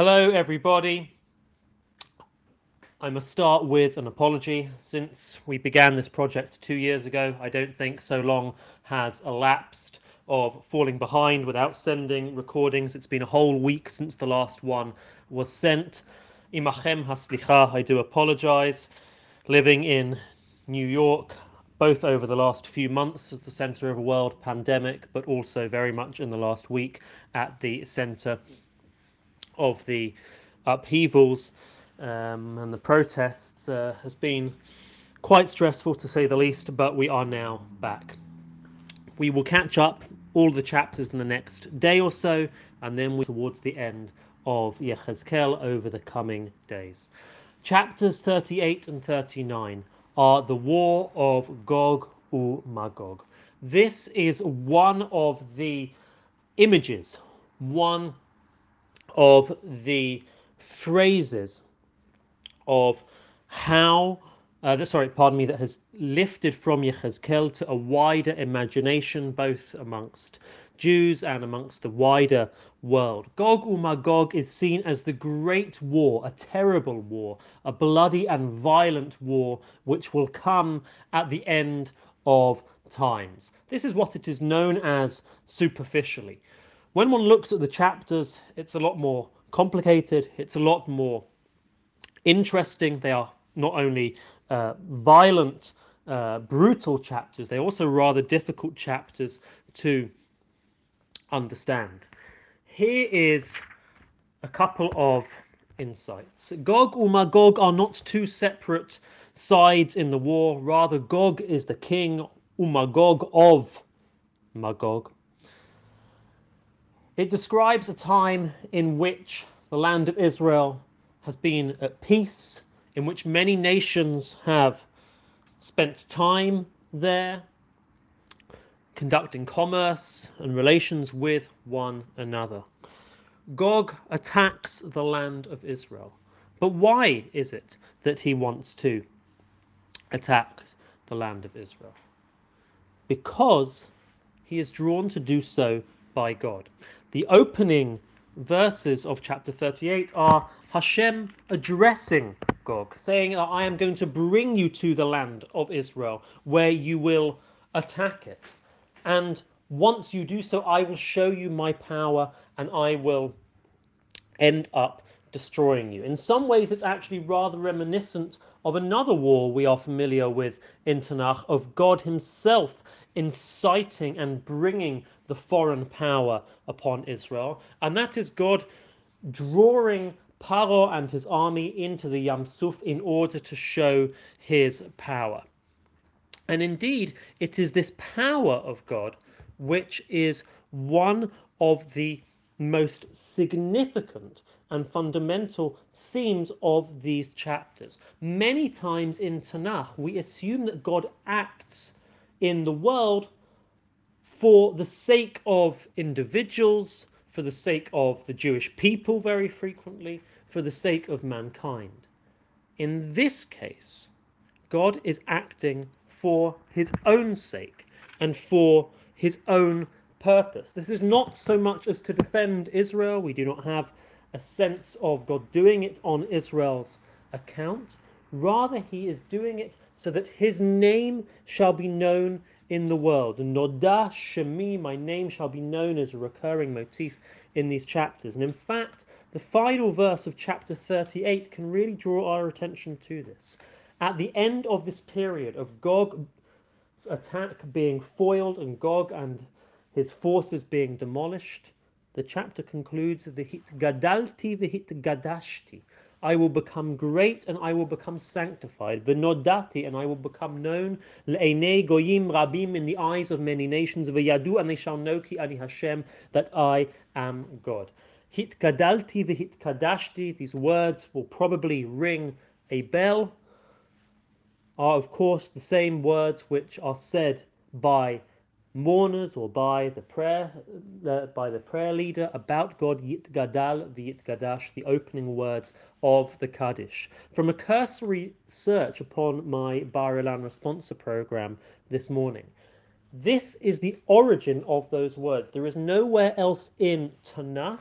Hello everybody. I must start with an apology. Since we began this project 2 years ago, I don't think so long has elapsed of falling behind without sending recordings. It's been a whole week since the last one was sent. Imachem haslicha, I do apologise. Living in New York, both over the last few months as the centre of a world pandemic, but also very much in the last week at the centre of the upheavals and the protests has been quite stressful to say the least, but we are now back. We will catch up all the chapters in the next day or so, and then we're towards the end of Yechezkel over the coming days. Chapters 38 and 39 are the war of Gog u'Magog. This is one of the images, one of the phrases of how, that has lifted from Yechezkel to a wider imagination, both amongst Jews and amongst the wider world. Gog u'Magog is seen as the great war, a terrible war, a bloody and violent war, which will come at the end of times. This is what it is known as superficially. When one looks at the chapters, it's a lot more complicated, it's a lot more interesting. They are not only violent, brutal chapters, they're also rather difficult chapters to understand. Here is a couple of insights. Gog u'Magog are not two separate sides in the war. Rather, Gog is the king, u'Magog of Magog. It describes a time in which the land of Israel has been at peace, in which many nations have spent time there, conducting commerce and relations with one another. Gog attacks the land of Israel. But why is it that he wants to attack the land of Israel? Because he is drawn to do so by God. The opening verses of chapter 38 are Hashem addressing Gog, saying that I am going to bring you to the land of Israel where you will attack it. And once you do so, I will show you my power and I will end up destroying you. In some ways, it's actually rather reminiscent of another war we are familiar with in Tanakh, of God himself inciting and bringing the foreign power upon Israel. And that is God drawing Paro and his army into the Yam Suf in order to show his power. And indeed, it is this power of God which is one of the most significant and fundamental themes of these chapters. Many times in Tanakh, we assume that God acts in the world for the sake of individuals, for the sake of the Jewish people very frequently, for the sake of mankind. In this case, God is acting for his own sake and for his own purpose. This is not so much as to defend Israel. We do not have a sense of God doing it on Israel's account. Rather, he is doing it so that his name shall be known in the world. Noda Shemi, my name shall be known, as a recurring motif in these chapters. And in fact, the final verse of chapter 38 can really draw our attention to this. At the end of this period of Gog's attack being foiled and Gog and his forces being demolished, the chapter concludes with the hit gadalti, the hit gadashti. I will become great and I will become sanctified. V'nodati, and I will become known. L'einei goyim rabim, in the eyes of many nations. V'yadu, and they shall know ki ani Hashem, that I am God. Hit gadalti v'hit kadashti, these words will probably ring a bell, are of course the same words which are said by mourners or by the prayer leader about God, Yit Gadal v'Yit Gadash, the opening words of the Kaddish. From a cursory search upon my Bar Ilan Responsa program this morning, this is the origin of those words. There is nowhere else in Tanakh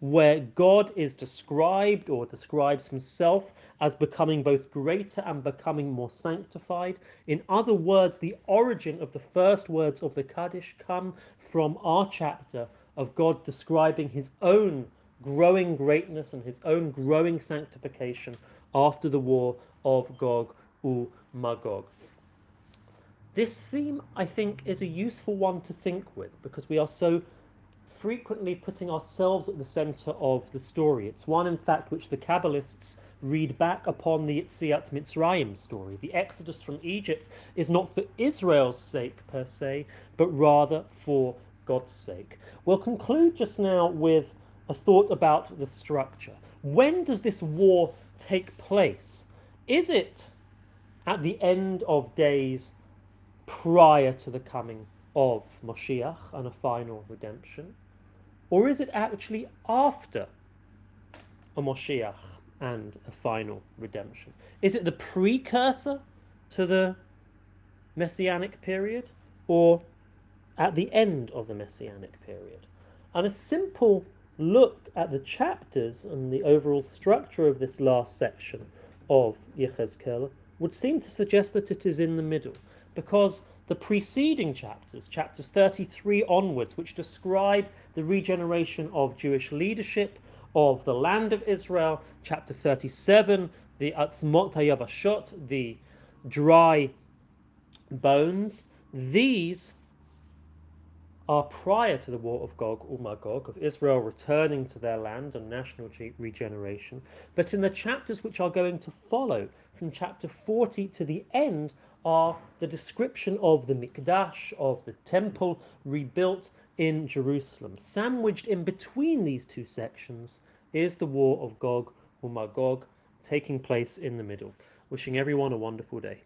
where God is described or describes himself as becoming both greater and becoming more sanctified. In other words, the origin of the first words of the Kaddish come from our chapter of God describing his own growing greatness and his own growing sanctification after the war of Gog u'Magog. This theme, I think, is a useful one to think with, because we are so frequently putting ourselves at the center of the story. It's one, in fact, which the Kabbalists read back upon the Yitziat Mitzrayim story. The exodus from Egypt is not for Israel's sake per se, but rather for God's sake. We'll conclude just now with a thought about the structure. When does this war take place? Is it at the end of days prior to the coming of Moshiach and a final redemption? Or is it actually after a Moshiach and a final redemption? Is it the precursor to the Messianic period, or at the end of the Messianic period? And a simple look at the chapters and the overall structure of this last section of Yechezkel would seem to suggest that it is in the middle, because the preceding chapters, chapters 33 onwards, which describe the regeneration of Jewish leadership of the land of Israel, chapter 37, the Atz-Motayav Ashot, the dry bones, these are prior to the war of Gog u'Magog, of Israel returning to their land and national regeneration. But in the chapters which are going to follow, from chapter 40 to the end, are the description of the mikdash, of the temple rebuilt in Jerusalem. Sandwiched in between these two sections is the war of Gog u'Magog, taking place in the middle. Wishing everyone a wonderful day.